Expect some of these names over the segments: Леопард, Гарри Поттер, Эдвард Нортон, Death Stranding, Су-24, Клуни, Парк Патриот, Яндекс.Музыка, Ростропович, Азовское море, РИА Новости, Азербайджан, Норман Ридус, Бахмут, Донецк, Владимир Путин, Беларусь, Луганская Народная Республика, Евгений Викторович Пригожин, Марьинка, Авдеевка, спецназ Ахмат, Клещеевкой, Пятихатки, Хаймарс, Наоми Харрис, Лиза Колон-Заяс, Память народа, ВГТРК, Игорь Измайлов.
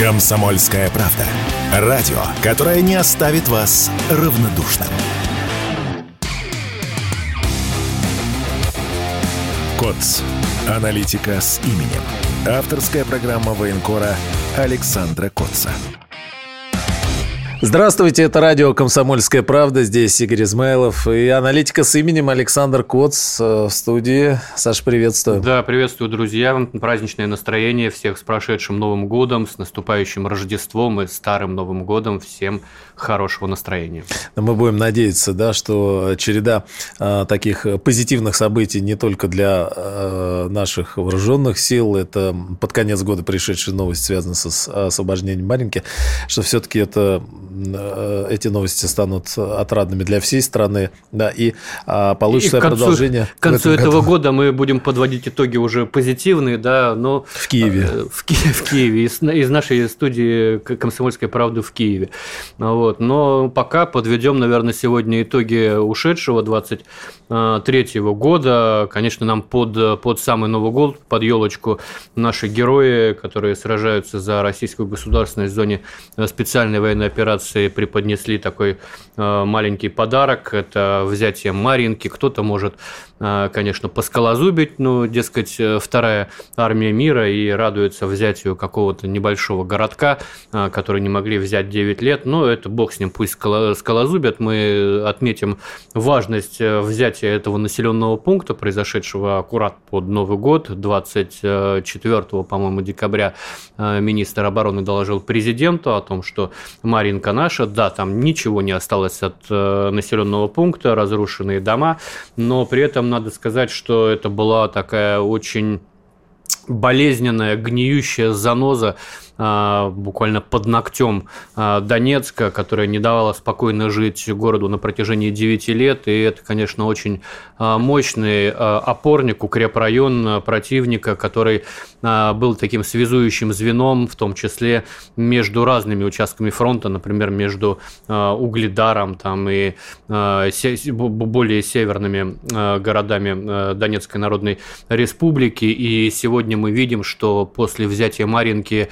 «Комсомольская правда». Радио, которое не оставит вас равнодушным. Коц. Аналитика с именем. Авторская программа военкора Александра Коца. Здравствуйте, это радио «Комсомольская правда». Здесь Игорь Измайлов и аналитика с именем Александр Коц в студии. Саш, приветствую. Да, приветствую, друзья. Праздничное настроение всех с прошедшим Новым годом, с наступающим Рождеством и Старым Новым годом. Всем хорошего настроения. Мы будем надеяться, да, что череда таких позитивных событий не только для наших вооруженных сил. Это под конец года пришедшая новость, связанная с освобождением Маринки, что все-таки эти новости станут отрадными для всей страны, да, и получится и продолжение. К концу этого года мы будем подводить итоги уже позитивные, да, но в Киеве. В Киеве, из нашей студии «Комсомольской правды» в Киеве. Вот. Но пока подведем, наверное, сегодня итоги ушедшего 23 года. Конечно, нам под самый Новый год, под елочку, наши герои, которые сражаются за российскую государственность в зоне специальной военной операции, преподнесли такой маленький подарок. Это взятие Марьинки. Кто-то может, конечно, поскалозубить, но, дескать, вторая армия мира и радуется взятию какого-то небольшого городка, который не могли взять 9 лет. Но это бог с ним, пусть скалозубят. Мы отметим важность взятия этого населенного пункта, произошедшего аккурат под Новый год. 24, по-моему, декабря министр обороны доложил президенту о том, что Марьинка наша, да, там ничего не осталось от населенного пункта, разрушенные дома, но при этом надо сказать, что это была такая очень болезненная, гниющая заноза буквально под ногтем Донецка, которая не давала спокойно жить городу на протяжении 9 лет. И это, конечно, очень мощный опорник, укрепрайон противника, который был таким связующим звеном, в том числе между разными участками фронта, например, между Угледаром там, и более северными городами Донецкой Народной Республики. И сегодня мы видим, что после взятия Марьинки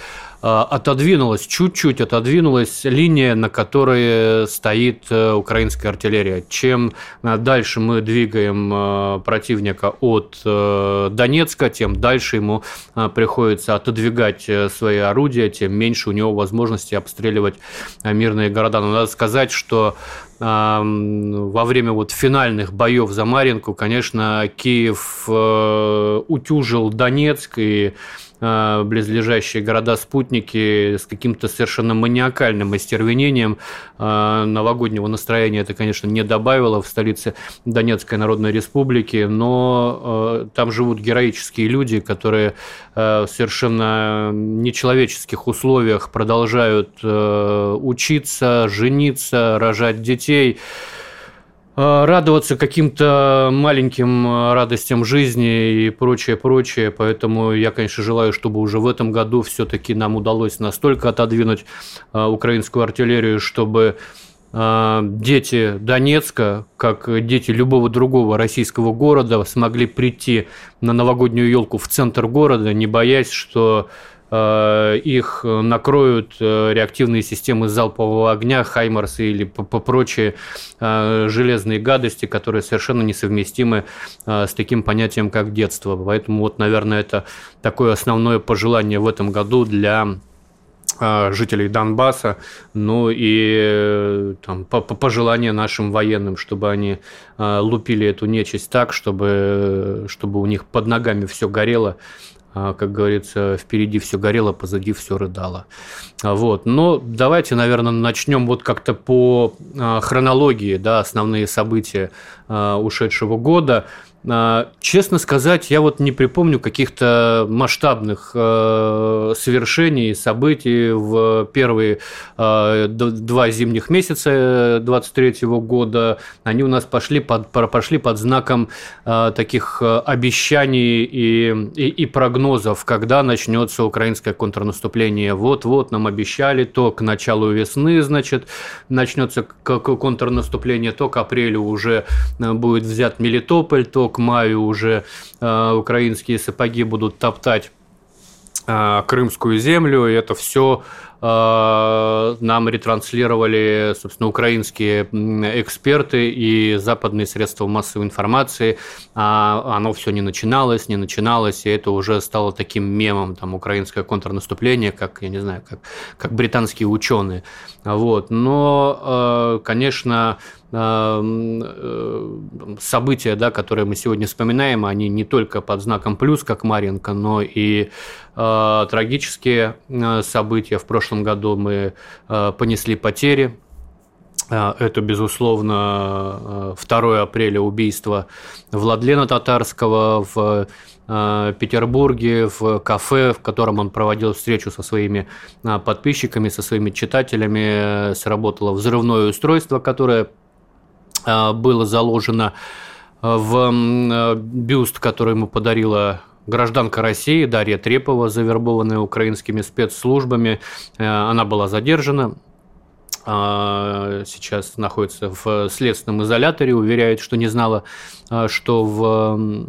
чуть-чуть отодвинулась линия, на которой стоит украинская артиллерия. Чем дальше мы двигаем противника от Донецка, тем дальше ему приходится отодвигать свои орудия, тем меньше у него возможности обстреливать мирные города. Но надо сказать, что во время вот финальных боев за Марьинку, конечно, Киев утюжил Донецк и близлежащие города-спутники с каким-то совершенно маниакальным остервенением. Новогоднего настроения это, конечно, не добавило в столице Донецкой Народной Республики, но там живут героические люди, которые в совершенно нечеловеческих условиях продолжают учиться, жениться, рожать детей, радоваться каким-то маленьким радостям жизни и прочее. Поэтому я, конечно, желаю, чтобы уже в этом году все-таки нам удалось настолько отодвинуть украинскую артиллерию, чтобы дети Донецка, как дети любого другого российского города, смогли прийти на новогоднюю елку в центр города, не боясь, что их накроют реактивные системы залпового огня, «Хаймарс» или прочие железные гадости, которые совершенно несовместимы с таким понятием, как детство. Поэтому, вот, наверное, это такое основное пожелание в этом году для жителей Донбасса, ну и там, пожелания нашим военным, чтобы они лупили эту нечисть так, чтобы у них под ногами все горело. Как говорится, впереди все горело, позади все рыдало. Вот. Но давайте, наверное, начнем вот как-то по хронологии, да, основные события ушедшего года. Честно сказать, я вот не припомню каких-то масштабных свершений, событий в первые 2 зимних месяца 23 года. Они у нас пошли под знаком таких обещаний и прогнозов, когда начнется украинское контрнаступление. Вот-вот нам обещали, то к началу весны, значит, начнется контрнаступление, то к апрелю уже будет взят Мелитополь, то к маю уже украинские сапоги будут топтать крымскую землю, и это все нам ретранслировали, собственно, украинские эксперты и западные средства массовой информации. Оно все не начиналось, и это уже стало таким мемом, там, украинское контрнаступление, как, я не знаю, как британские ученые. Вот. Но, конечно, события, да, которые мы сегодня вспоминаем, они не только под знаком плюс, как Маринка, но и трагические события. В прошлом году мы понесли потери. Это, безусловно, 2 апреля убийство Владлена Татарского в Петербурге, в кафе, в котором он проводил встречу со своими подписчиками, со своими читателями. Сработало взрывное устройство, которое было заложено в бюст, который ему подарила гражданка России Дарья Трепова, завербованная украинскими спецслужбами. Она была задержана, сейчас находится в следственном изоляторе, уверяет, что не знала, что в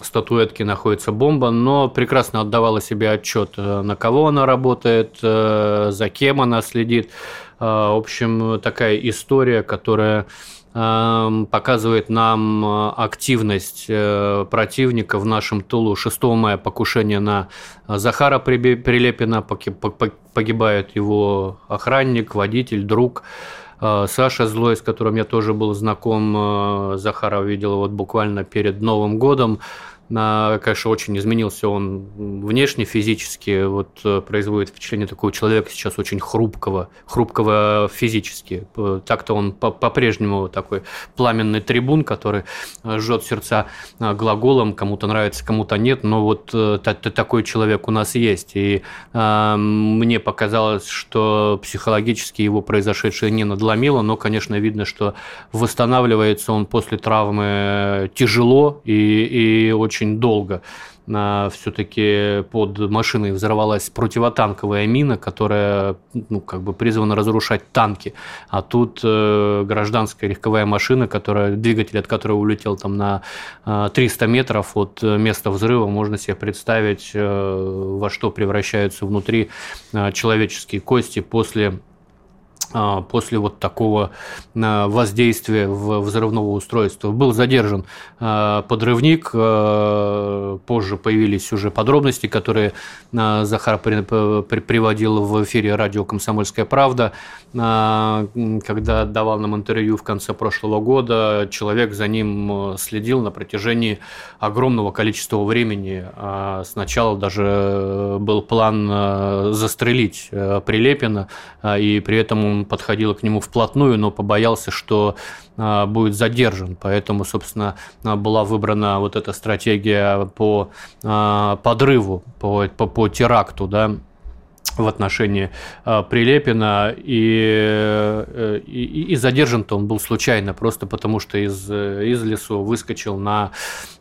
статуэтке находится бомба, но прекрасно отдавала себе отчет, на кого она работает, за кем она следит. В общем, такая история, которая показывает нам активность противника в нашем тылу. 6 мая покушение на Захара Прилепина, погибает его охранник, водитель, друг Саша Злой, с которым я тоже был знаком. Захара увидел вот буквально перед Новым годом. Конечно, очень изменился он внешне, физически. Вот производит впечатление такого человека сейчас очень хрупкого физически. Так-то он по-прежнему такой пламенный трибун, который жжет сердца глаголом, кому-то нравится, кому-то нет. Но вот такой человек у нас есть. И мне показалось, что психологически его произошедшее не надломило, но, конечно, видно, что восстанавливается он после травмы тяжело и очень долго. Все-таки под машиной взорвалась противотанковая мина, которая, призвана разрушать танки. А тут гражданская легковая машина, двигатель от которой улетел там на 300 метров от места взрыва. Можно себе представить, во что превращаются внутри человеческие кости после вот такого воздействия взрывного устройства. Был задержан подрывник, позже появились уже подробности, которые Захар приводил в эфире радио «Комсомольская правда», когда давал нам интервью в конце прошлого года. Человек за ним следил на протяжении огромного количества времени. Сначала даже был план застрелить Прилепина, и при этом он подходил к нему вплотную, но побоялся, что будет задержан. Поэтому, собственно, была выбрана вот эта стратегия по подрыву, по теракту, да, в отношении Прилепина, и задержан-то он был случайно, просто потому что из лесу выскочил на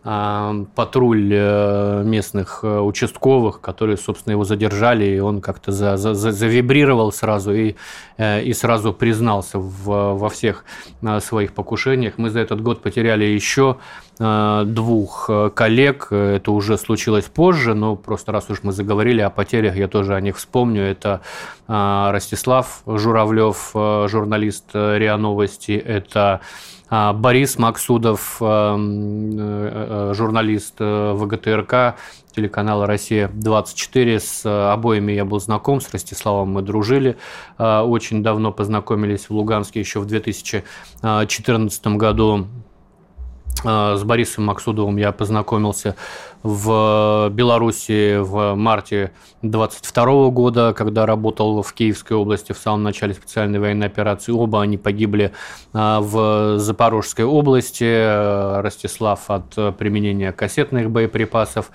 патруль местных участковых, которые, собственно, его задержали, и он как-то завибрировал сразу и сразу признался во всех своих покушениях. Мы за этот год потеряли еще 2 коллег, это уже случилось позже, но просто раз уж мы заговорили о потерях, я тоже о них вспомню. Это Ростислав Журавлев, журналист РИА Новости, это Борис Максудов, журналист ВГТРК, телеканала «Россия-24». С обоими я был знаком, с Ростиславом мы дружили. Очень давно познакомились в Луганске еще в 2014 году. С Борисом Максудовым я познакомился в Беларуси в марте 2022 года, когда работал в Киевской области в самом начале специальной военной операции. Оба они погибли в Запорожской области. Ростислав от применения кассетных боеприпасов,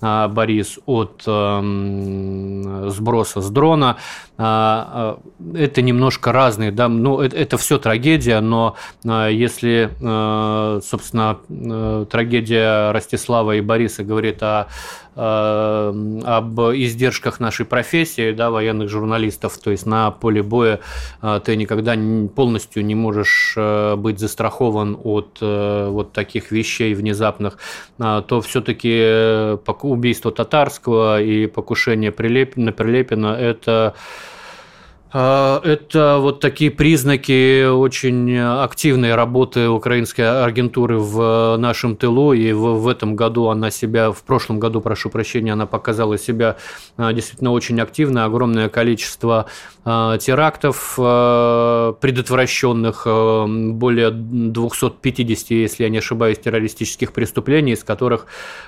Борис от сброса с дрона. Это немножко разные, да? Это все трагедия, но если, собственно, трагедия Ростислава и Бориса говорит об издержках нашей профессии, да, военных журналистов. То есть на поле боя ты никогда полностью не можешь быть застрахован от вот таких вещей внезапных. То все-таки убийство Татарского и покушение на Прилепина – это вот такие признаки очень активной работы украинской агентуры в нашем тылу, и в этом году она себя, в прошлом году, прошу прощения, она показала себя действительно очень активно. Огромное количество терактов предотвращенных, более 250, если я не ошибаюсь, террористических преступлений, из которых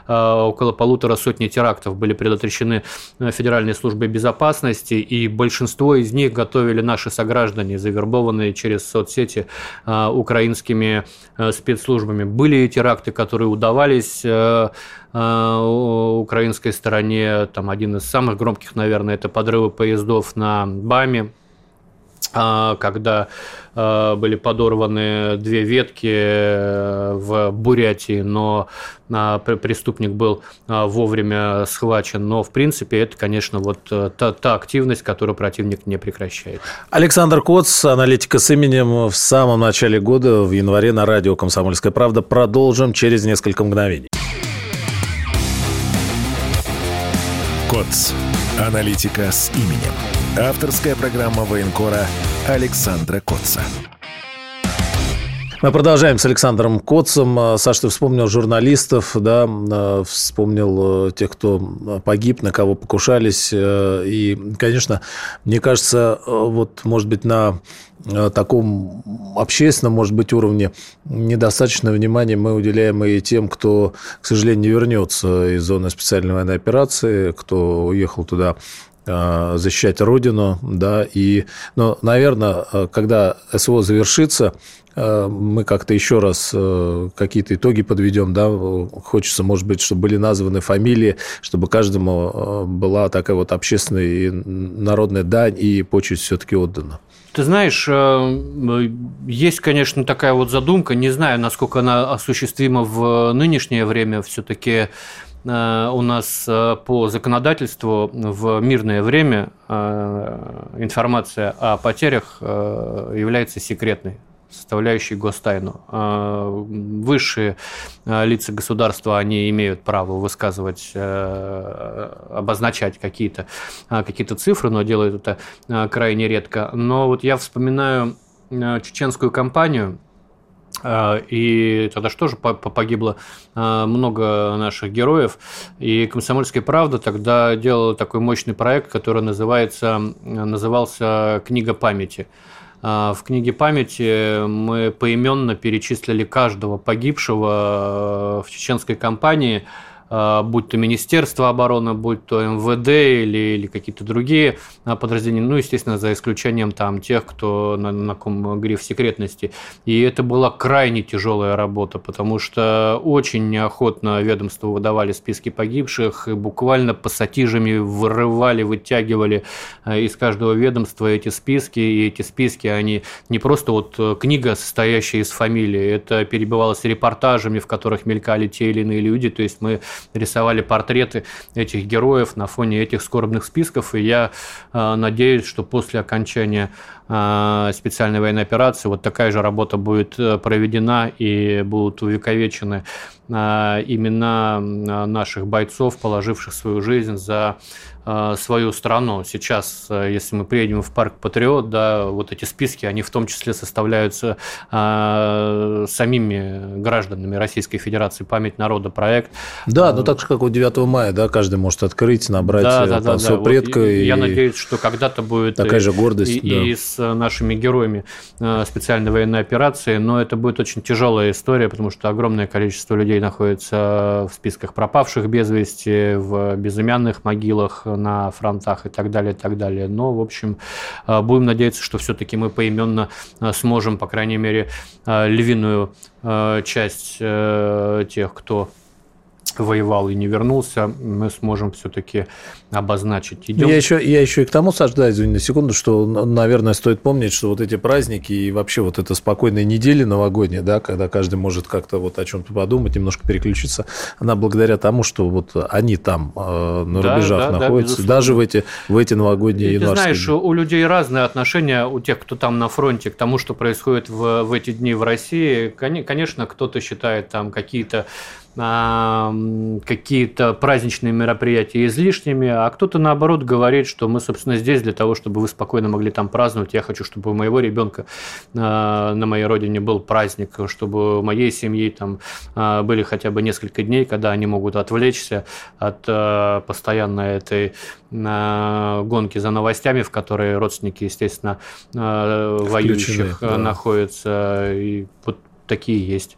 около 150 терактов были предотвращены Федеральной службой безопасности, и большинство из них готовили наши сограждане, завербованные через соцсети украинскими спецслужбами. Были и теракты, которые удавались украинской стороне. Там один из самых громких, наверное, это подрывы поездов на БАМе, когда были подорваны две ветки в Бурятии, но преступник был вовремя схвачен. Но, в принципе, это, конечно, вот та активность, которую противник не прекращает. Александр Коц, аналитик с именем, в самом начале года, в январе, на радио «Комсомольская правда». Продолжим через несколько мгновений. Коц. Аналитика с именем. Авторская программа военкора Александра Коца. Мы продолжаем с Александром Коцом. Саш, ты вспомнил журналистов, да, вспомнил тех, кто погиб, на кого покушались. И, конечно, мне кажется, вот, может быть, на таком общественном, может быть, уровне недостаточно внимания мы уделяем и тем, кто, к сожалению, не вернется из зоны специальной военной операции, кто уехал туда защищать родину, да, и, ну, наверное, когда СВО завершится, мы как-то еще раз какие-то итоги подведем, да, хочется, может быть, чтобы были названы фамилии, чтобы каждому была такая вот общественная и народная дань и почесть все-таки отдана. Ты знаешь, есть, конечно, такая вот задумка, не знаю, насколько она осуществима в нынешнее время, все-таки у нас по законодательству в мирное время информация о потерях является секретной, составляющей гостайну. Высшие лица государства, они имеют право высказывать, обозначать какие-то цифры, но делают это крайне редко. Но вот я вспоминаю чеченскую кампанию, и тогда же тоже погибло много наших героев. И «Комсомольская правда» тогда делала такой мощный проект, который назывался «Книга памяти». В книге памяти мы поименно перечислили каждого погибшего в чеченской кампании, будь то Министерство обороны, будь то МВД или какие-то другие подразделения, ну, естественно, за исключением там тех, кто на ком гриф секретности. И это была крайне тяжелая работа, потому что очень неохотно ведомству выдавали списки погибших, и буквально пассатижами вырывали, вытягивали из каждого ведомства эти списки, и эти списки, они не просто вот книга, состоящая из фамилий, это перебивалось репортажами, в которых мелькали те или иные люди, то есть мы рисовали портреты этих героев на фоне этих скорбных списков, и я надеюсь, что после окончания специальной военной операции вот такая же работа будет проведена и будут увековечены имена наших бойцов, положивших свою жизнь за свою страну. Сейчас, если мы приедем в парк «Патриот», да, вот эти списки, они в том числе составляются самими гражданами Российской Федерации. «Память народа» проект. Да, ну так же, как у 9 мая, да, каждый может открыть, набрать своего предка. Вот, я надеюсь, что когда-то будет такая же гордость и с нашими героями специальной военной операции, но это будет очень тяжелая история, потому что огромное количество людей находится в списках пропавших без вести, в безымянных могилах, на фронтах и так далее, и так далее. Но, в общем, будем надеяться, что все-таки мы поименно сможем, по крайней мере, львиную часть тех, кто воевал и не вернулся, мы сможем все-таки обозначить. Идем. Я еще и к тому, Саш, да, извини на секунду, что, наверное, стоит помнить, что вот эти праздники и вообще вот эта спокойная неделя новогодняя, да, когда каждый может как-то вот о чем-то подумать, немножко переключиться, она благодаря тому, что вот они там на рубежах находятся, да, даже в эти новогодние и январские. Ты знаешь, дни. У людей разные отношения, у тех, кто там на фронте, к тому, что происходит в эти дни в России. Конечно, кто-то считает там какие-то праздничные мероприятия излишними, а кто-то, наоборот, говорит, что мы, собственно, здесь для того, чтобы вы спокойно могли там праздновать. Я хочу, чтобы у моего ребенка на моей родине был праздник, чтобы у моей семьи там были хотя бы несколько дней, когда они могут отвлечься от постоянно этой гонки за новостями, в которой родственники, естественно, воюющих находятся. И вот такие есть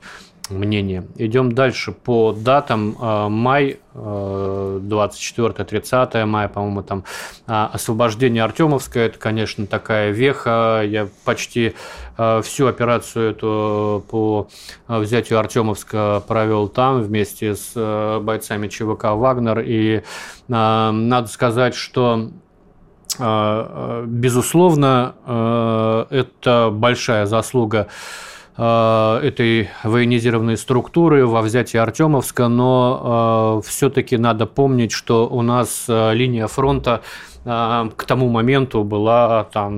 мнение. Идем дальше по датам. Май, 24-30 мая, по-моему, там освобождение Артёмовска. Это, конечно, такая веха. Я почти всю операцию эту по взятию Артёмовска провел там вместе с бойцами ЧВК «Вагнер». И надо сказать, что безусловно, это большая заслуга этой военизированной структуры во взятии Артёмовска, но все-таки надо помнить, что у нас линия фронта к тому моменту была там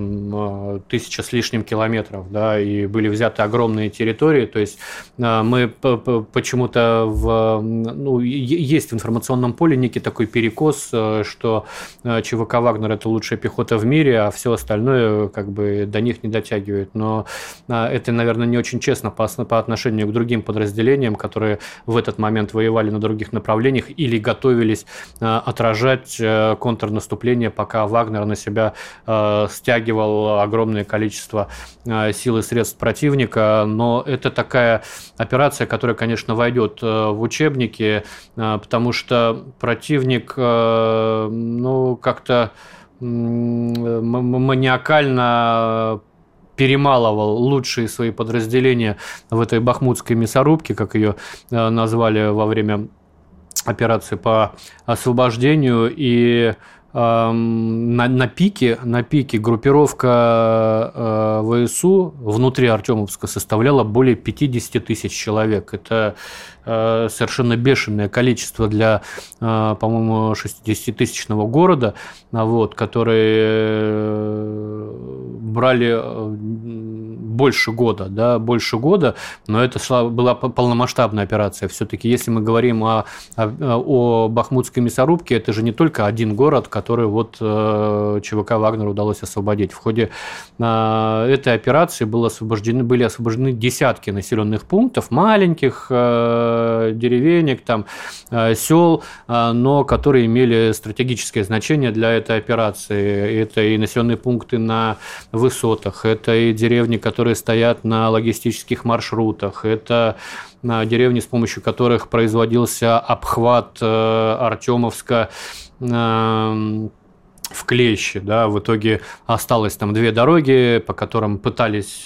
1000 с лишним километров, да, и были взяты огромные территории, то есть мы почему-то есть в информационном поле некий такой перекос, что ЧВК «Вагнер» – это лучшая пехота в мире, а все остальное как бы до них не дотягивает, но это, наверное, не очень честно по отношению к другим подразделениям, которые в этот момент воевали на других направлениях или готовились отражать контрнаступление, пока Вагнер на себя стягивал огромное количество сил и средств противника. Но это такая операция, которая, конечно, войдет в учебники, потому что противник, как-то маниакально перемалывал лучшие свои подразделения в этой бахмутской мясорубке, как ее назвали во время операции по освобождению, и на пике группировка ВСУ внутри Артёмовска составляла более 50 тысяч человек. Это совершенно бешеное количество для, по-моему, 60-тысячного города, вот, которые брали больше года, но это была полномасштабная операция. Все-таки, если мы говорим о Бахмутской мясорубке, это же не только один город, который вот ЧВК «Вагнер» удалось освободить. В ходе этой операции были освобождены десятки населенных пунктов, маленьких деревенек, там, сел, но которые имели стратегическое значение для этой операции. Это и населенные пункты на высотах, это и деревни, которые стоят на логистических маршрутах, это деревни, с помощью которых производился обхват Артёмовска в клещи, да, в итоге осталось там 2 дороги, по которым пытались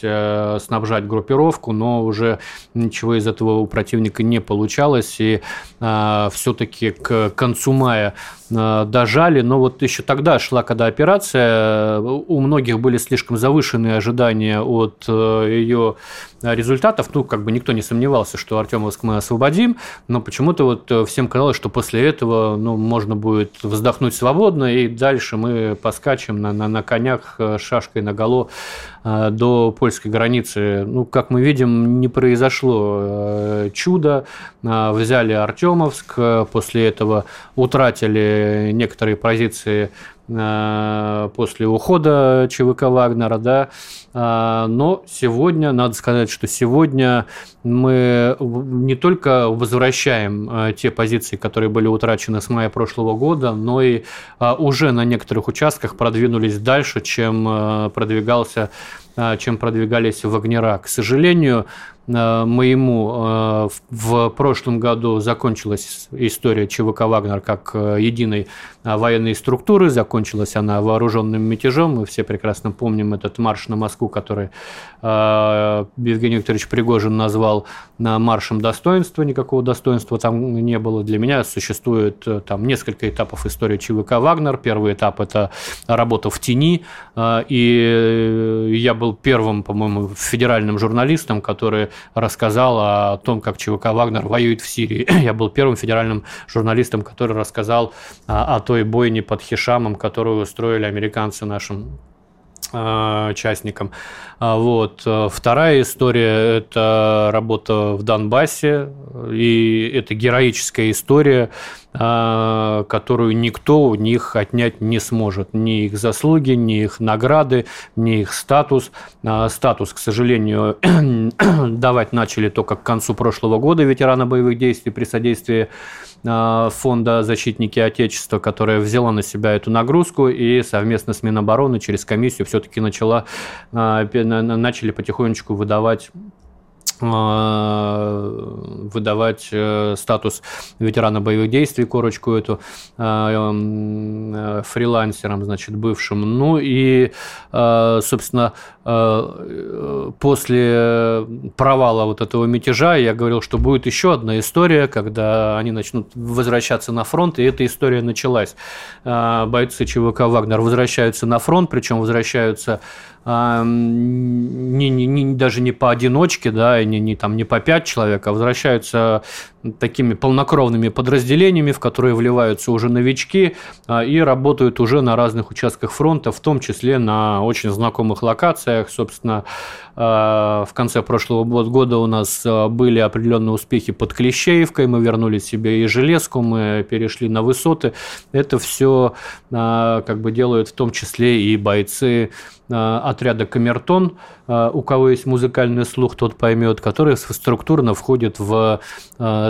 снабжать группировку, но уже ничего из этого у противника не получалось, и все-таки к концу мая дожали, но вот еще тогда шла, когда операция, у многих были слишком завышенные ожидания от ее результатов, никто не сомневался, что Артёмовск мы освободим, но почему-то вот всем казалось, что после этого, можно будет вздохнуть свободно, и дальше мы поскачем на конях шашкой наголо до польской границы. Как мы видим, не произошло чудо, взяли Артёмовск, после этого утратили некоторые позиции после ухода ЧВК «Вагнера», да, но сегодня, надо сказать, что сегодня мы не только возвращаем те позиции, которые были утрачены с мая прошлого года, но и уже на некоторых участках продвинулись дальше, чем продвигался чем продвигались вагнера. К сожалению, моему в прошлом году закончилась история ЧВК «Вагнер» как единой военной структуры. Закончилась она вооруженным мятежом. Мы все прекрасно помним этот марш на Москву, который Евгений Викторович Пригожин назвал маршем достоинства. Никакого достоинства там не было. Для меня существует там несколько этапов истории ЧВК «Вагнер». Первый этап – это работа в тени. И я был первым, по-моему, федеральным журналистом, который рассказал о том, как ЧВК «Вагнер» воюет в Сирии. Я был первым федеральным журналистом, который рассказал о той бойне под Хишамом, которую устроили американцы нашим участникам. Вот. Вторая история – это работа в Донбассе, и это героическая история, которую никто у них отнять не сможет. Ни их заслуги, ни их награды, ни их статус. Статус, к сожалению, давать начали только к концу прошлого года ветерана боевых действий при содействии фонда «Защитники Отечества», которая взяла на себя эту нагрузку и совместно с Минобороны через комиссию все-таки начали потихонечку выдавать статус ветерана боевых действий, корочку эту, фрилансерам, значит, бывшим. Ну и, собственно, после провала вот этого мятежа я говорил, что будет еще одна история, когда они начнут возвращаться на фронт, и эта история началась. Бойцы ЧВК «Вагнер» возвращаются на фронт, причем возвращаются даже не поодиночке, да, и не по 5 человек, а возвращаются такими полнокровными подразделениями, в которые вливаются уже новички и работают уже на разных участках фронта, в том числе на очень знакомых локациях. Собственно, в конце прошлого года у нас были определенные успехи под Клещеевкой, мы вернули себе и Железку, мы перешли на высоты. Это все как бы делают в том числе и бойцы отряда «Камертон», у кого есть музыкальный слух, тот поймет, который структурно входит в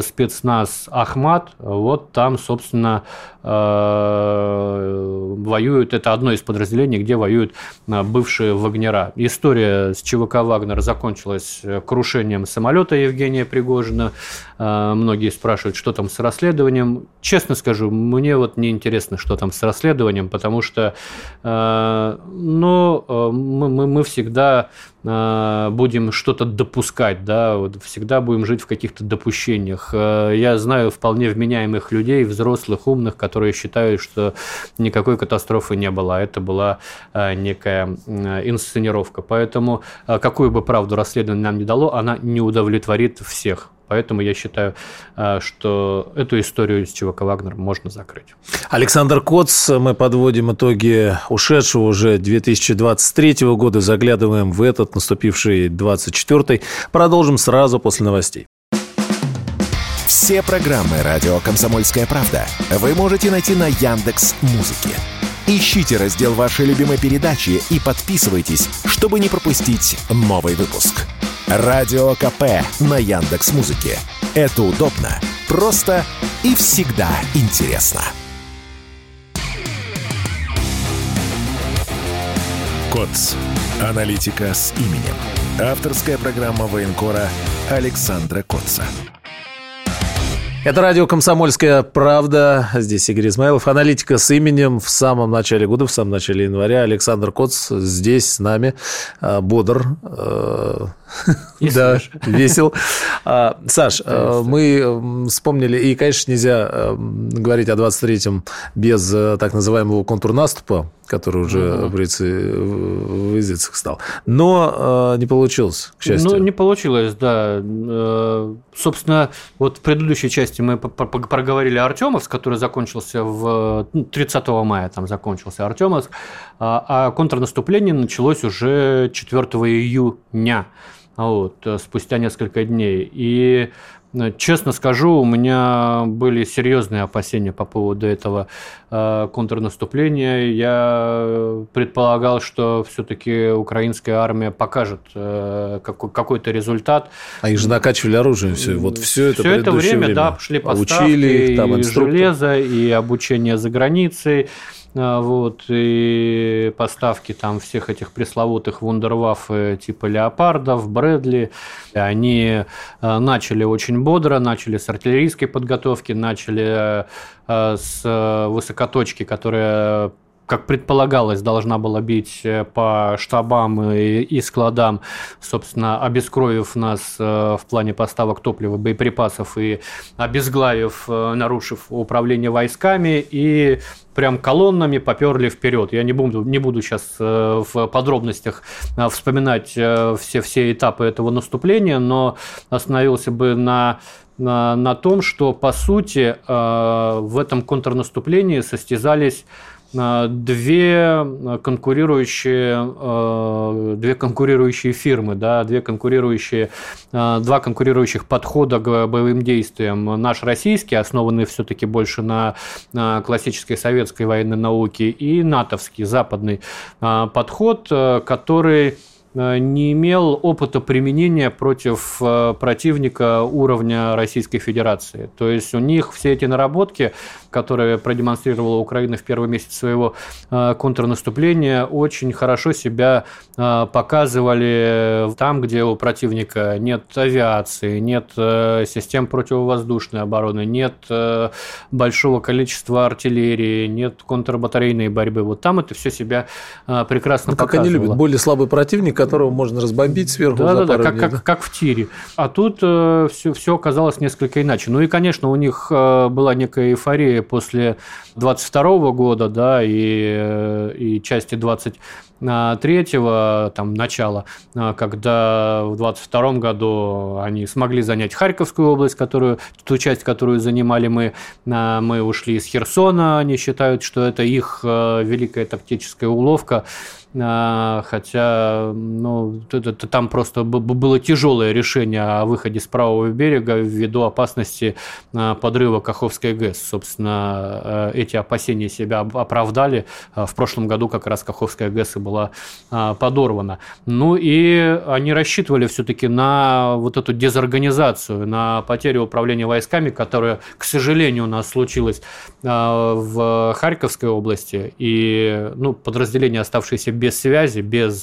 спецназ «Ахмат». Вот там, собственно, воюют, это одно из подразделений, где воюют бывшие вагнера. История с ЧВК «Вагнер» закончилась крушением самолета Евгения Пригожина. Многие спрашивают, что там с расследованием. Честно скажу, мне вот не интересно, что там с расследованием, потому что мы всегда будем что-то допускать, да, вот всегда будем жить в каких-то допущениях. Я знаю вполне вменяемых людей, взрослых, умных, которые считают, что никакой катастрофы не было, а это была некая инсценировка. Поэтому какую бы правду расследование нам ни дало, она не удовлетворит всех. Поэтому я считаю, что эту историю с ЧВК «Вагнер» можно закрыть. Александр Коц, мы подводим итоги ушедшего уже 2023 года, заглядываем в этот наступивший 2024. Продолжим сразу после новостей. Все программы «Радио Комсомольская правда» вы можете найти на «Яндекс.Музыке». Ищите раздел вашей любимой передачи и подписывайтесь, чтобы не пропустить новый выпуск. Радио КП на «Яндекс.Музыке». Это удобно, просто и всегда интересно. Коц. Аналитика с именем. Авторская программа военкора Александра Коца. Это радио «Комсомольская правда». Здесь Игорь Измайлов. Аналитика с именем. В самом начале года, в самом начале января Александр Коц здесь с нами. Бодр. Да, весел. Саш, мы вспомнили, и, конечно, нельзя говорить о 23-м без так называемого контрнаступа, который уже в изыцах стал. Но не получилось, к счастью. Ну, не получилось, да. Собственно, вот в предыдущей части мы проговорили Артёмовск, который закончился 30 мая, там закончился Артёмовск, а контрнаступление началось уже 4 июня, вот, спустя несколько дней. И честно скажу, у меня были серьезные опасения по поводу этого контрнаступления. Я предполагал, что все-таки украинская армия покажет какой-то результат. А их же накачивали оружием все. Вот все это время, да, шли поставки, учили их, там, и железо, и обучение за границей. Вот, и поставки там всех этих пресловутых вундервафф типа леопардов, Брэдли, они начали очень бодро, начали с артиллерийской подготовки, начали с высокоточки, которая, как предполагалось, должна была бить по штабам и складам, собственно, обескровив нас в плане поставок топлива, боеприпасов и обезглавив, нарушив управление войсками, и прям колоннами поперли вперед. Я не буду сейчас в подробностях вспоминать все этапы этого наступления, но остановился бы на том, что, по сути, в этом контрнаступлении состязались две конкурирующие фирмы, да, два конкурирующих подхода к боевым действиям. Наш российский, основанный все-таки больше на классической советской военной науке, и натовский, западный подход, который не имел опыта применения против противника уровня Российской Федерации. То есть у них все эти наработки, которые продемонстрировала Украина в первый месяц своего контрнаступления, очень хорошо себя показывали там, где у противника нет авиации, нет систем противовоздушной обороны, нет большого количества артиллерии, нет контрбатарейной борьбы. Вот там это все себя прекрасно показывало. Как они любят, более слабый противник, которого можно разбомбить сверху. Да, как в тире. А тут все оказалось несколько иначе. Ну и, конечно, у них была некая эйфория после 22 года, да, и части 23-го, там, начала, когда в 22 году они смогли занять Харьковскую область, ту часть, которую занимали мы. Мы ушли из Херсона, они считают, что это их великая тактическая уловка. Хотя там просто было тяжелое решение о выходе с правого берега ввиду опасности подрыва Каховской ГЭС. Собственно, эти опасения себя оправдали. В прошлом году как раз Каховская ГЭС и была подорвана. Ну и они рассчитывали все-таки на вот эту дезорганизацию, на потерю управления войсками, которая, к сожалению, у нас случилась в Харьковской области. И подразделения, оставшиеся без связи, без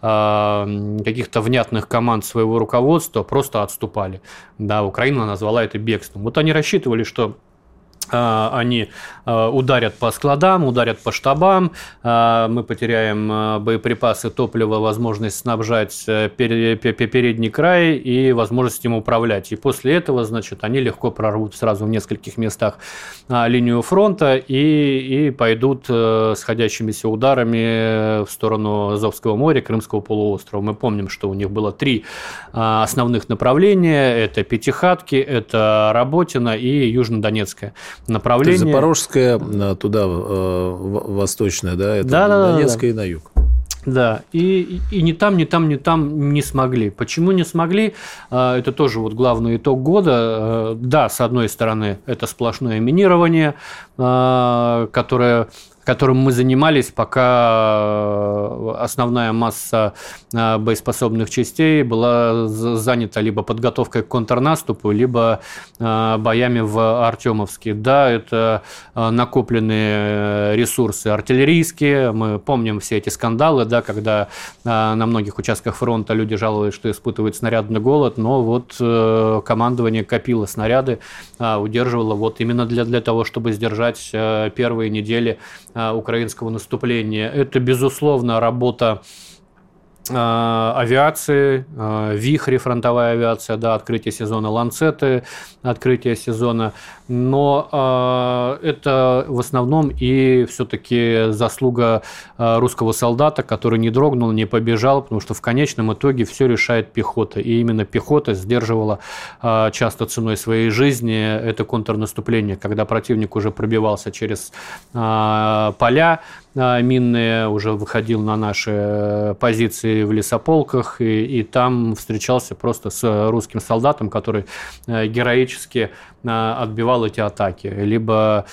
каких-то внятных команд своего руководства, просто отступали. Да, Украина назвала это бегством. Вот они рассчитывали, что они ударят по складам, ударят по штабам, мы потеряем боеприпасы, топливо, возможность снабжать передний край и возможность им управлять. И после этого, значит, они легко прорвут сразу в нескольких местах линию фронта и пойдут сходящимися ударами в сторону Азовского моря, Крымского полуострова. Мы помним, что у них было 3 основных направления. Это Пятихатки, это Работино и Южно-Донецкое направление. То есть Запорожская туда, восточная, да? Это Донецкая и на юг. Да, и ни там не смогли. Почему не смогли? Это тоже вот главный итог года. Да, с одной стороны, это сплошное минирование, которым мы занимались, пока основная масса боеспособных частей была занята либо подготовкой к контрнаступу, либо боями в Артёмовске. Да, это накопленные ресурсы артиллерийские. Мы помним все эти скандалы, да, когда на многих участках фронта люди жаловались, что испытывают снарядный голод, но вот командование копило снаряды, удерживало вот именно для того, чтобы сдержать первые недели украинского наступления. Это, безусловно, работа авиации, вихри, фронтовая авиация, да, открытие сезона ланцеты, открытие сезона, но это в основном и все-таки заслуга русского солдата, который не дрогнул, не побежал, потому что в конечном итоге все решает пехота, и именно пехота сдерживала часто ценой своей жизни это контрнаступление, когда противник уже пробивался через поля минные, уже выходил на наши позиции и в лесополках, и там встречался просто с русским солдатом, который героически отбивал эти атаки, либо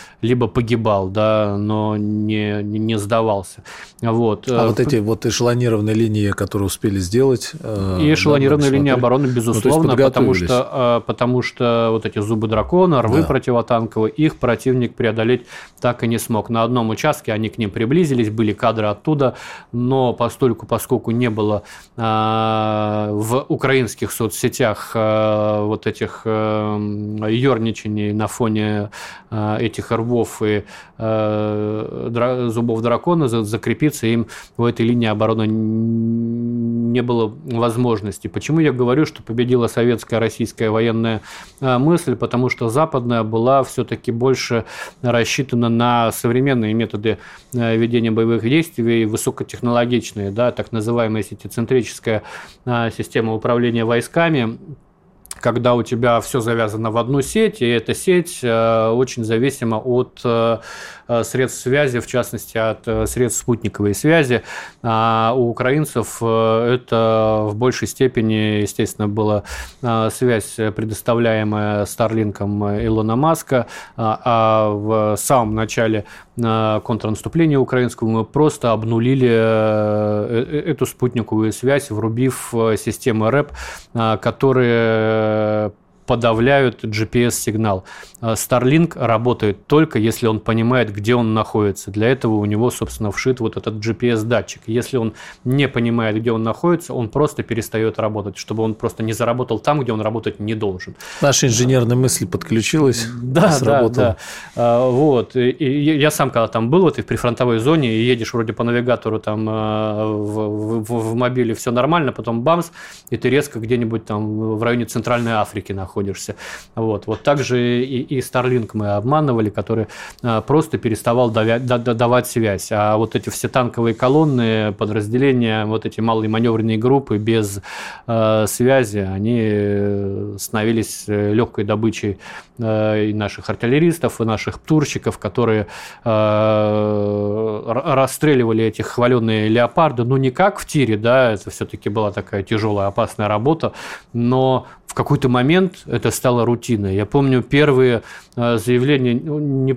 погибал, да, но не сдавался. Вот. А вот эти вот эшелонированные линии, которые успели сделать... И эшелонированные линии обороны, безусловно, ну, потому что вот эти зубы дракона, рвы противотанковые, их противник преодолеть так и не смог. На одном участке они к ним приблизились, были кадры оттуда, но поскольку не было в украинских соцсетях вот этих ерничаний на фоне этих рвов и зубов дракона, закрепиться им в этой линии обороны не было возможности. Почему я говорю, что победила советская, российская военная мысль? Потому что западная была все-таки больше рассчитана на современные методы ведения боевых действий, высокотехнологичные, да, так называемая сетецентрическая система управления войсками, когда у тебя все завязано в одну сеть, и эта сеть очень зависима от средств связи, в частности, от средств спутниковой связи. А у украинцев это в большей степени, естественно, была связь, предоставляемая Starlink'ом Илона Маска, а в самом начале контрнаступления украинского мы просто обнулили эту спутниковую связь, врубив системы РЭП, которые подавляют GPS-сигнал. Starlink работает только, если он понимает, где он находится. Для этого у него, собственно, вшит вот этот GPS-датчик. Если он не понимает, где он находится, он просто перестает работать, чтобы он просто не заработал там, где он работать не должен. Наша инженерная мысль подключилась, сработала. Да. Вот. И я сам, когда там был, вот, и в прифронтовой зоне, и едешь вроде по навигатору там в мобиле, все нормально, потом бамс, и ты резко где-нибудь там в районе Центральной Африки находишься. Вот так же и Starlink мы обманывали, который просто переставал давать связь. А вот эти все танковые колонны, подразделения, вот эти малые маневренные группы без связи, они становились легкой добычей и наших артиллеристов, и наших птурщиков, которые расстреливали эти хваленые леопарды. Ну, не как в тире, да, это все-таки была такая тяжелая, опасная работа, но в какой-то момент это стало рутиной. Я помню первые заявления, не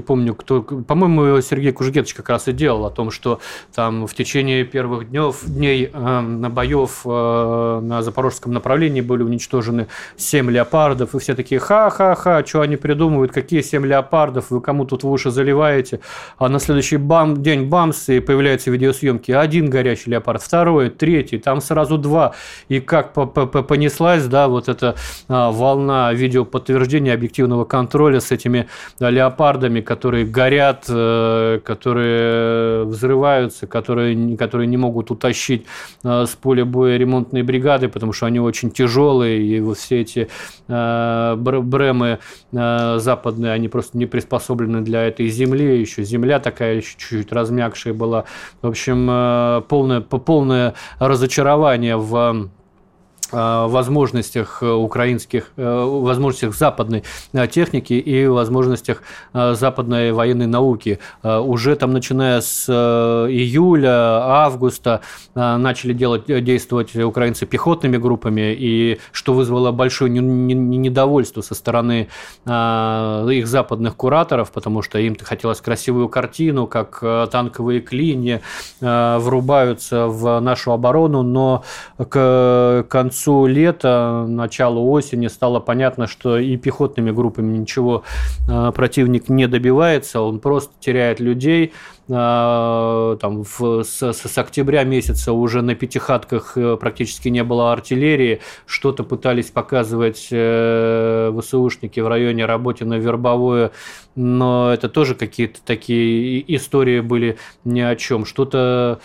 помню кто, по-моему, Сергей Кужгетович как раз и делал о том, что там в течение первых дней боев на запорожском направлении были уничтожены 7 леопардов, и все такие: ха-ха-ха, что они придумывают, какие 7 леопардов, вы кому тут в уши заливаете? А на следующий день бамс, и появляются видеосъемки: один горящий леопард, второй, третий, там сразу два. И как понеслась, да, вот эта волна видеоподтверждения, объективного контроля с этими леопардами, которые горят, которые взрываются, которые не могут утащить с поля боя ремонтные бригады, потому что они очень тяжелые, и вот все эти бремы западные, они просто не приспособлены для этой земли, еще земля такая чуть-чуть размягшая была. В общем, полное разочарование в возможностях украинских, возможностях западной техники и возможностях западной военной науки. Уже там, начиная с июля, августа, начали действовать украинцы пехотными группами, и что вызвало большое недовольство со стороны их западных кураторов, потому что им-то хотелось красивую картину, как танковые клинья врубаются в нашу оборону, но к концу лета, началу осени стало понятно, что и пехотными группами ничего противник не добивается, он просто теряет людей. Там, с октября месяца уже на Пятихатках практически не было артиллерии, что-то пытались показывать ВСУшники в районе Работино, Вербовое, но это тоже какие-то такие истории были ни о чем. Что-то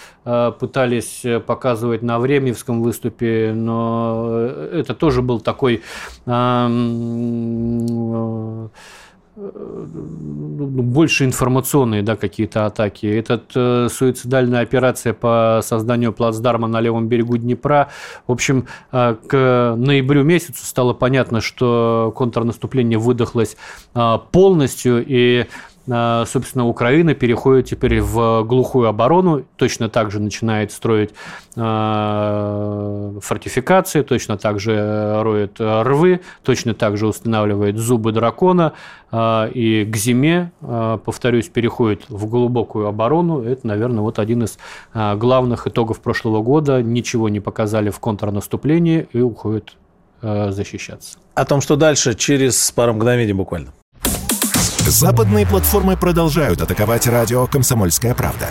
пытались показывать на Времевском выступе, но это тоже был такой... больше информационные, да, какие-то атаки. Суицидальная операция по созданию плацдарма на левом берегу Днепра. В общем, к ноябрю месяцу стало понятно, что контрнаступление выдохлось полностью, и собственно, Украина переходит теперь в глухую оборону, точно так же начинает строить фортификации, точно так же роет рвы, точно так же устанавливает зубы дракона, и к зиме, повторюсь, переходит в глубокую оборону. Это, наверное, вот один из главных итогов прошлого года. Ничего не показали в контрнаступлении и уходит защищаться. О том, что дальше, через пару мгновений буквально. Западные платформы продолжают атаковать радио «Комсомольская правда».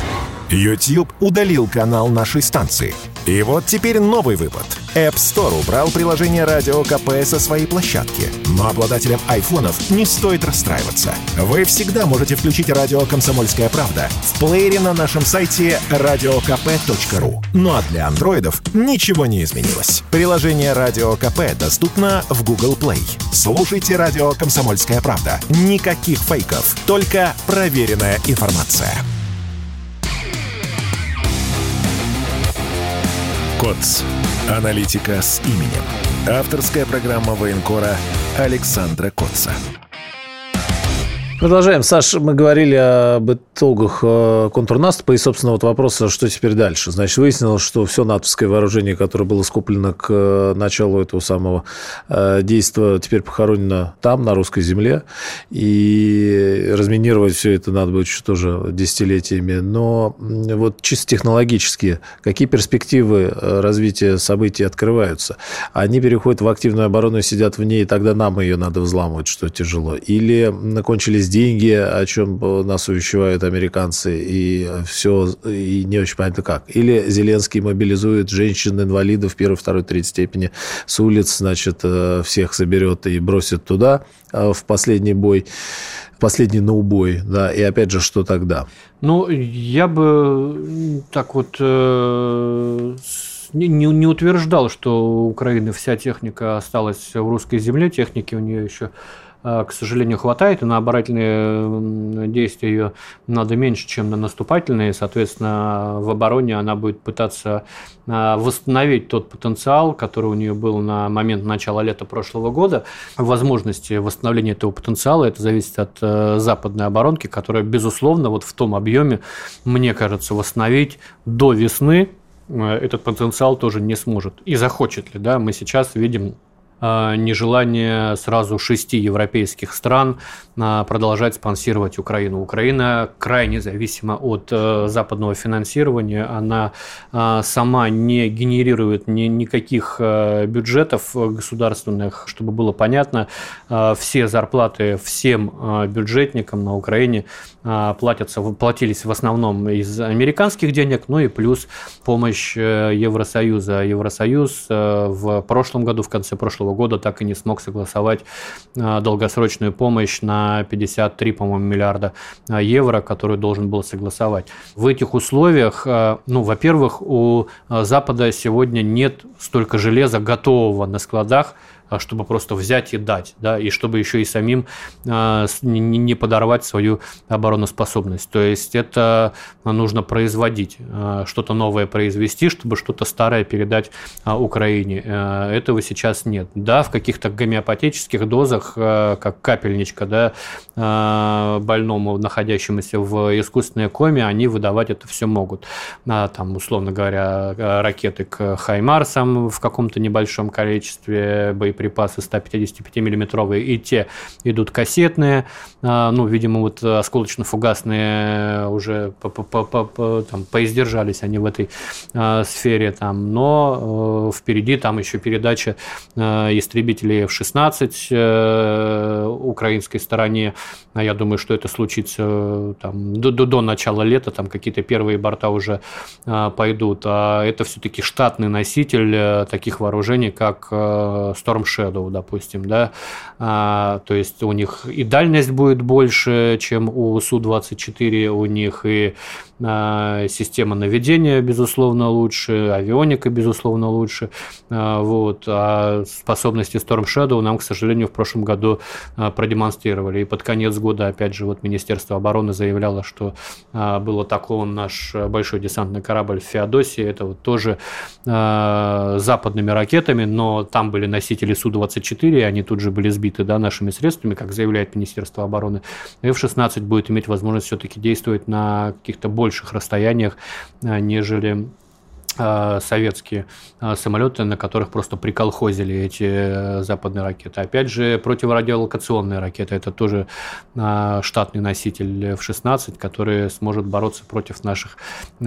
YouTube удалил канал нашей станции. И вот теперь новый выпад. App Store убрал приложение «Радио КП» со своей площадки. Но обладателям айфонов не стоит расстраиваться. Вы всегда можете включить радио «Комсомольская правда» в плеере на нашем сайте radiokp.ru. Ну а для андроидов ничего не изменилось. Приложение «Радио КП» доступно в Google Play. Слушайте радио «Комсомольская правда». Никаких фейков, только проверенная информация. Коц. Аналитика с именем. Авторская программа военкора Александра Коца. Продолжаем. Саш, мы говорили об итогах контрнаступа и, собственно, вот вопрос, что теперь дальше. Значит, выяснилось, что все натовское вооружение, которое было скуплено к началу этого самого действия, теперь похоронено там, на русской земле. И разминировать все это надо будет еще тоже десятилетиями. Но вот чисто технологически, какие перспективы развития событий открываются? Они переходят в активную оборону и сидят в ней, и тогда нам ее надо взламывать, что тяжело. Или кончились деньги, о чем нас увещевают американцы, и все, и не очень понятно как. Или Зеленский мобилизует женщин-инвалидов 1, 2, 3 степени с улиц, значит, всех соберет и бросит туда в последний бой, последний на убой, да, и опять же, что тогда? Ну, я бы так вот не утверждал, что у Украины вся техника осталась в русской земле, техники у нее еще, к сожалению, хватает, и на оборонительные действия ее надо меньше, чем на наступательные. Соответственно, в обороне она будет пытаться восстановить тот потенциал, который у нее был на момент начала лета прошлого года. Возможности восстановления этого потенциала, это зависит от западной оборонки, которая, безусловно, вот в том объеме, мне кажется, восстановить до весны этот потенциал тоже не сможет. И захочет ли, да, мы сейчас видим нежелание сразу 6 европейских стран продолжать спонсировать Украину. Украина крайне зависима от западного финансирования. Она сама не генерирует никаких бюджетов государственных, чтобы было понятно. Все зарплаты всем бюджетникам на Украине платились в основном из американских денег, ну и плюс помощь Евросоюза. Евросоюз в прошлом году, в конце прошлого года так и не смог согласовать долгосрочную помощь на 53, по-моему, миллиарда евро, которую должен был согласовать. В этих условиях, ну, во-первых, у Запада сегодня нет столько железа готового на складах, чтобы просто взять и дать, да, и чтобы еще и самим не подорвать свою обороноспособность. То есть это нужно производить, что-то новое произвести, чтобы что-то старое передать Украине. Этого сейчас нет. Да, в каких-то гомеопатических дозах, как капельничка, да, больному, находящемуся в искусственной коме, они выдавать это все могут. Там, условно говоря, ракеты к Хаймарсам в каком-то небольшом количестве, боеприпасов, припасы 155-миллиметровые, и те идут кассетные, ну, видимо, вот осколочно-фугасные уже там, поиздержались они в этой сфере, там, но впереди там еще передача истребителей F-16 украинской стороне, я думаю, что это случится там, до начала лета, там какие-то первые борта уже пойдут, а это все-таки штатный носитель таких вооружений, как Storm Shadow, допустим, да, то есть у них и дальность будет больше, чем у Су-24, у них и система наведения, безусловно, лучше, авионика, безусловно, лучше, вот, а способности Storm Shadow нам, к сожалению, в прошлом году продемонстрировали, и под конец года, опять же, вот Министерство обороны заявляло, что был атакован наш большой десантный корабль в Феодосии, это вот тоже западными ракетами, но там были носители Су-24, они тут же были сбиты, да, нашими средствами, как заявляет Министерство обороны. F-16 будет иметь возможность все-таки действовать на каких-то больших расстояниях, нежели советские самолеты, на которых просто приколхозили эти западные ракеты. Опять же, противорадиолокационные ракеты. Это тоже штатный носитель F-16, который сможет бороться против наших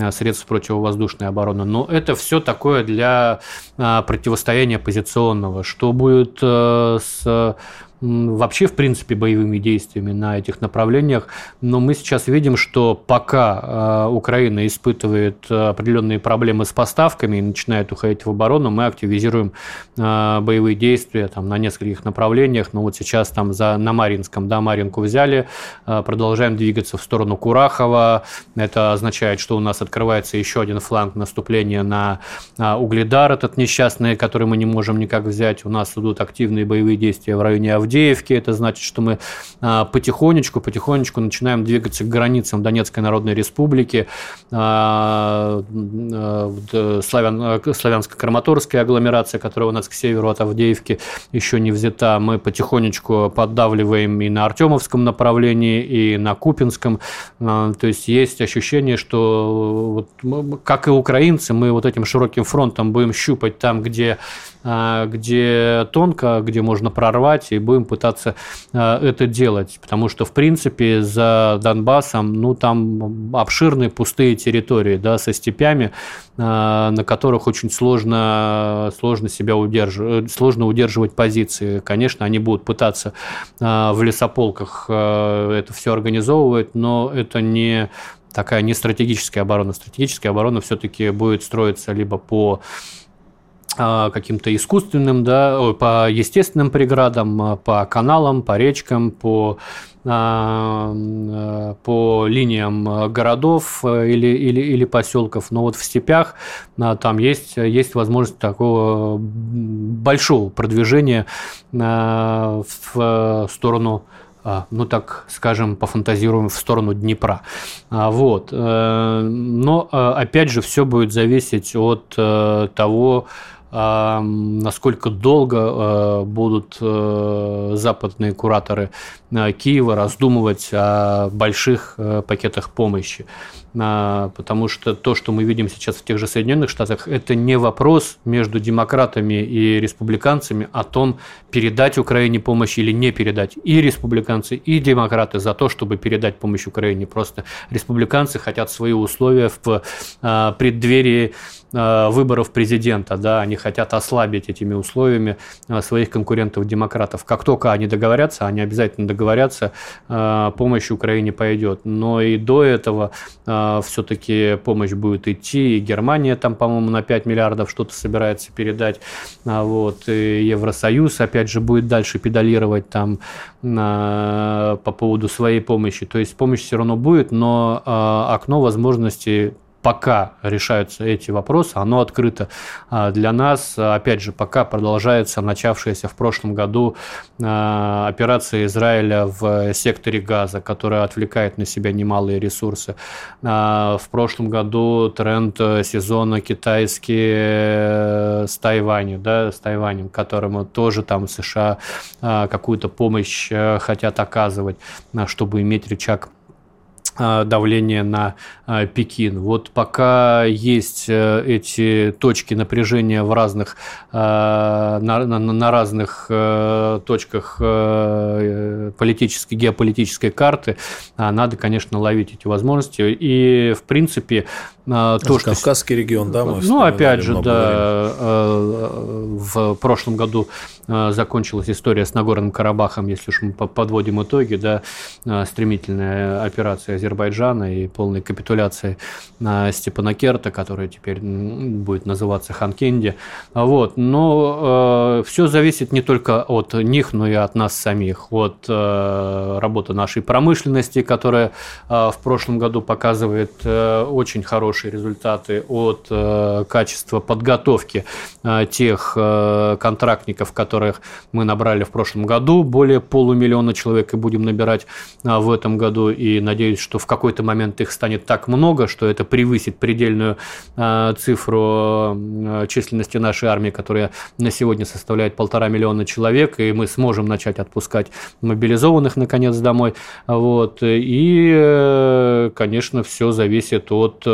средств противовоздушной обороны. Но это все такое для противостояния позиционного. Что будет с... вообще, в принципе, боевыми действиями на этих направлениях. Но мы сейчас видим, что пока Украина испытывает определенные проблемы с поставками и начинает уходить в оборону, мы активизируем боевые действия там, на нескольких направлениях. Но вот сейчас там на Маринском, да, Маринку взяли, продолжаем двигаться в сторону Курахова. Это означает, что у нас открывается еще один фланг наступления на Угледар, этот несчастный, который мы не можем никак взять. У нас идут активные боевые действия в районе Авдеевки. Это значит, что мы потихонечку начинаем двигаться к границам Донецкой Народной Республики, славянско-краматорская агломерация, которая у нас к северу от Авдеевки еще не взята. Мы потихонечку поддавливаем и на Артёмовском направлении, и на Купинском. То есть есть ощущение, что, как и украинцы, мы вот этим широким фронтом будем щупать там, где тонко, где можно прорвать, и будем пытаться это делать. Потому что, в принципе, за Донбассом, ну, там обширные пустые территории, да, со степями, на которых очень сложно удерживать позиции. Конечно, они будут пытаться в лесополках это все организовывать, но это не... такая не стратегическая оборона. Стратегическая оборона все-таки будет строиться либо по каким-то искусственным, да, по естественным преградам, по каналам, по речкам, по линиям городов или поселков, но вот в степях там есть возможность такого большого продвижения в сторону, ну, так скажем, пофантазируем, в сторону Днепра. Вот. Но, опять же, все будет зависеть от того, насколько долго будут западные кураторы Киева раздумывать о больших пакетах помощи. Потому что то, что мы видим сейчас в тех же Соединенных Штатах, это не вопрос между демократами и республиканцами о том, передать Украине помощь или не передать. И республиканцы, и демократы за то, чтобы передать помощь Украине. Просто республиканцы хотят свои условия в преддверии выборов президента. Да, они хотят ослабить этими условиями своих конкурентов-демократов. Как только они договорятся, они обязательно договорятся, помощь Украине пойдет. Но и до этого все-таки помощь будет идти. И Германия там, по-моему, на 5 миллиардов что-то собирается передать. Вот. И Евросоюз, опять же, будет дальше педалировать там по поводу своей помощи. То есть помощь все равно будет, но окно возможностей, пока решаются эти вопросы, оно открыто для нас. Опять же, пока продолжается начавшаяся в прошлом году операция Израиля в секторе Газа, которая отвлекает на себя немалые ресурсы. В прошлом году тренд сезона китайский с Тайванем, которому тоже там США какую-то помощь хотят оказывать, чтобы иметь рычаг давление на Пекин. Вот пока есть эти точки напряжения на разных точках политической, геополитической карты, надо, конечно, ловить эти возможности. И, в принципе, Кавказский регион, да? Ну, опять же, да, в прошлом году закончилась история с Нагорным Карабахом, если уж мы подводим итоги, да, стремительная операция Азербайджана и полной капитуляции Степанакерта, которая теперь будет называться Ханкенди. Вот. Но все зависит не только от них, но и от нас самих, от работы нашей промышленности, которая в прошлом году показывает очень хорошие результаты, от качества подготовки тех контрактников, которых мы набрали в прошлом году, более 500 000 человек, и будем набирать в этом году, и надеюсь, что в какой-то момент их станет так много, что это превысит предельную цифру численности нашей армии, которая на сегодня составляет 1,5 миллиона человек, и мы сможем начать отпускать мобилизованных, наконец, домой. Вот. И, конечно, все зависит от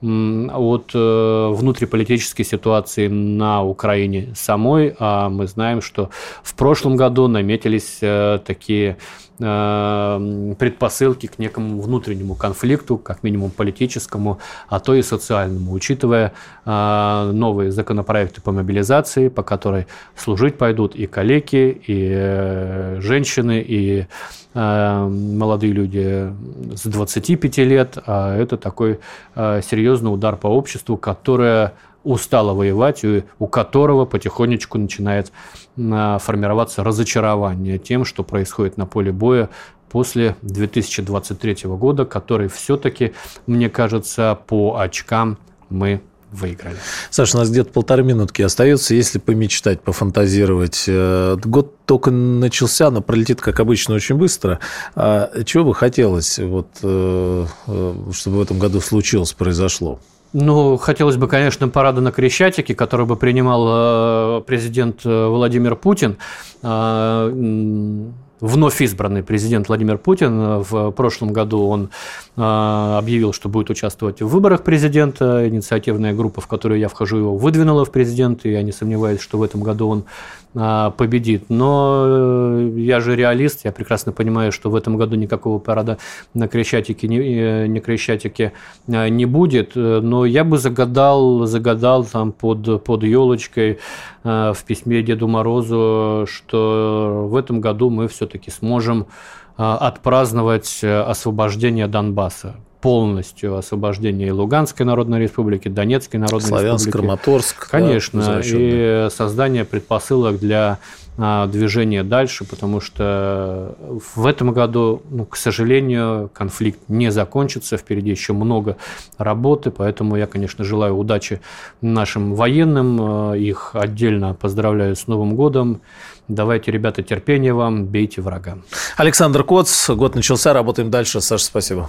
внутриполитической ситуации на Украине самой. А мы знаем, что в прошлом году наметились такие предпосылки к некому внутреннему конфликту, как минимум политическому, а то и социальному, учитывая новые законопроекты по мобилизации, по которой служить пойдут и калеки, и женщины, и молодые люди с 25 лет. А это такой серьезный удар по обществу, которое устало воевать, у которого потихонечку начинает формироваться разочарование тем, что происходит на поле боя после 2023 года, который все-таки, мне кажется, по очкам мы выиграли. Саша, у нас где-то 1,5 минутки остается, если помечтать, пофантазировать. Год только начался, но пролетит, как обычно, очень быстро. А чего бы хотелось, чтобы в этом году случилось, произошло? Ну, хотелось бы, конечно, парада на Крещатике, который бы принимал президент Владимир Путин. Вновь избранный президент Владимир Путин. В прошлом году он объявил, что будет участвовать в выборах президента. Инициативная группа, в которую я вхожу, его выдвинула в президенты. Я не сомневаюсь, что в этом году он победит. Но я же реалист. Я прекрасно понимаю, что в этом году никакого парада на Крещатике не будет. Но я бы загадал там под елочкой в письме Деду Морозу, что в этом году мы все-таки сможем отпраздновать освобождение Донбасса, полностью освобождение Луганской Народной Республики, Донецкой Народной Республики. Славянск, Краматорск. Конечно, да, и создание предпосылок для движения дальше, потому что в этом году, к сожалению, конфликт не закончится, впереди еще много работы, поэтому я, конечно, желаю удачи нашим военным, их отдельно поздравляю с Новым годом. Давайте, ребята, терпение вам, бейте врага. Александр Коц, год начался, работаем дальше. Саша, спасибо.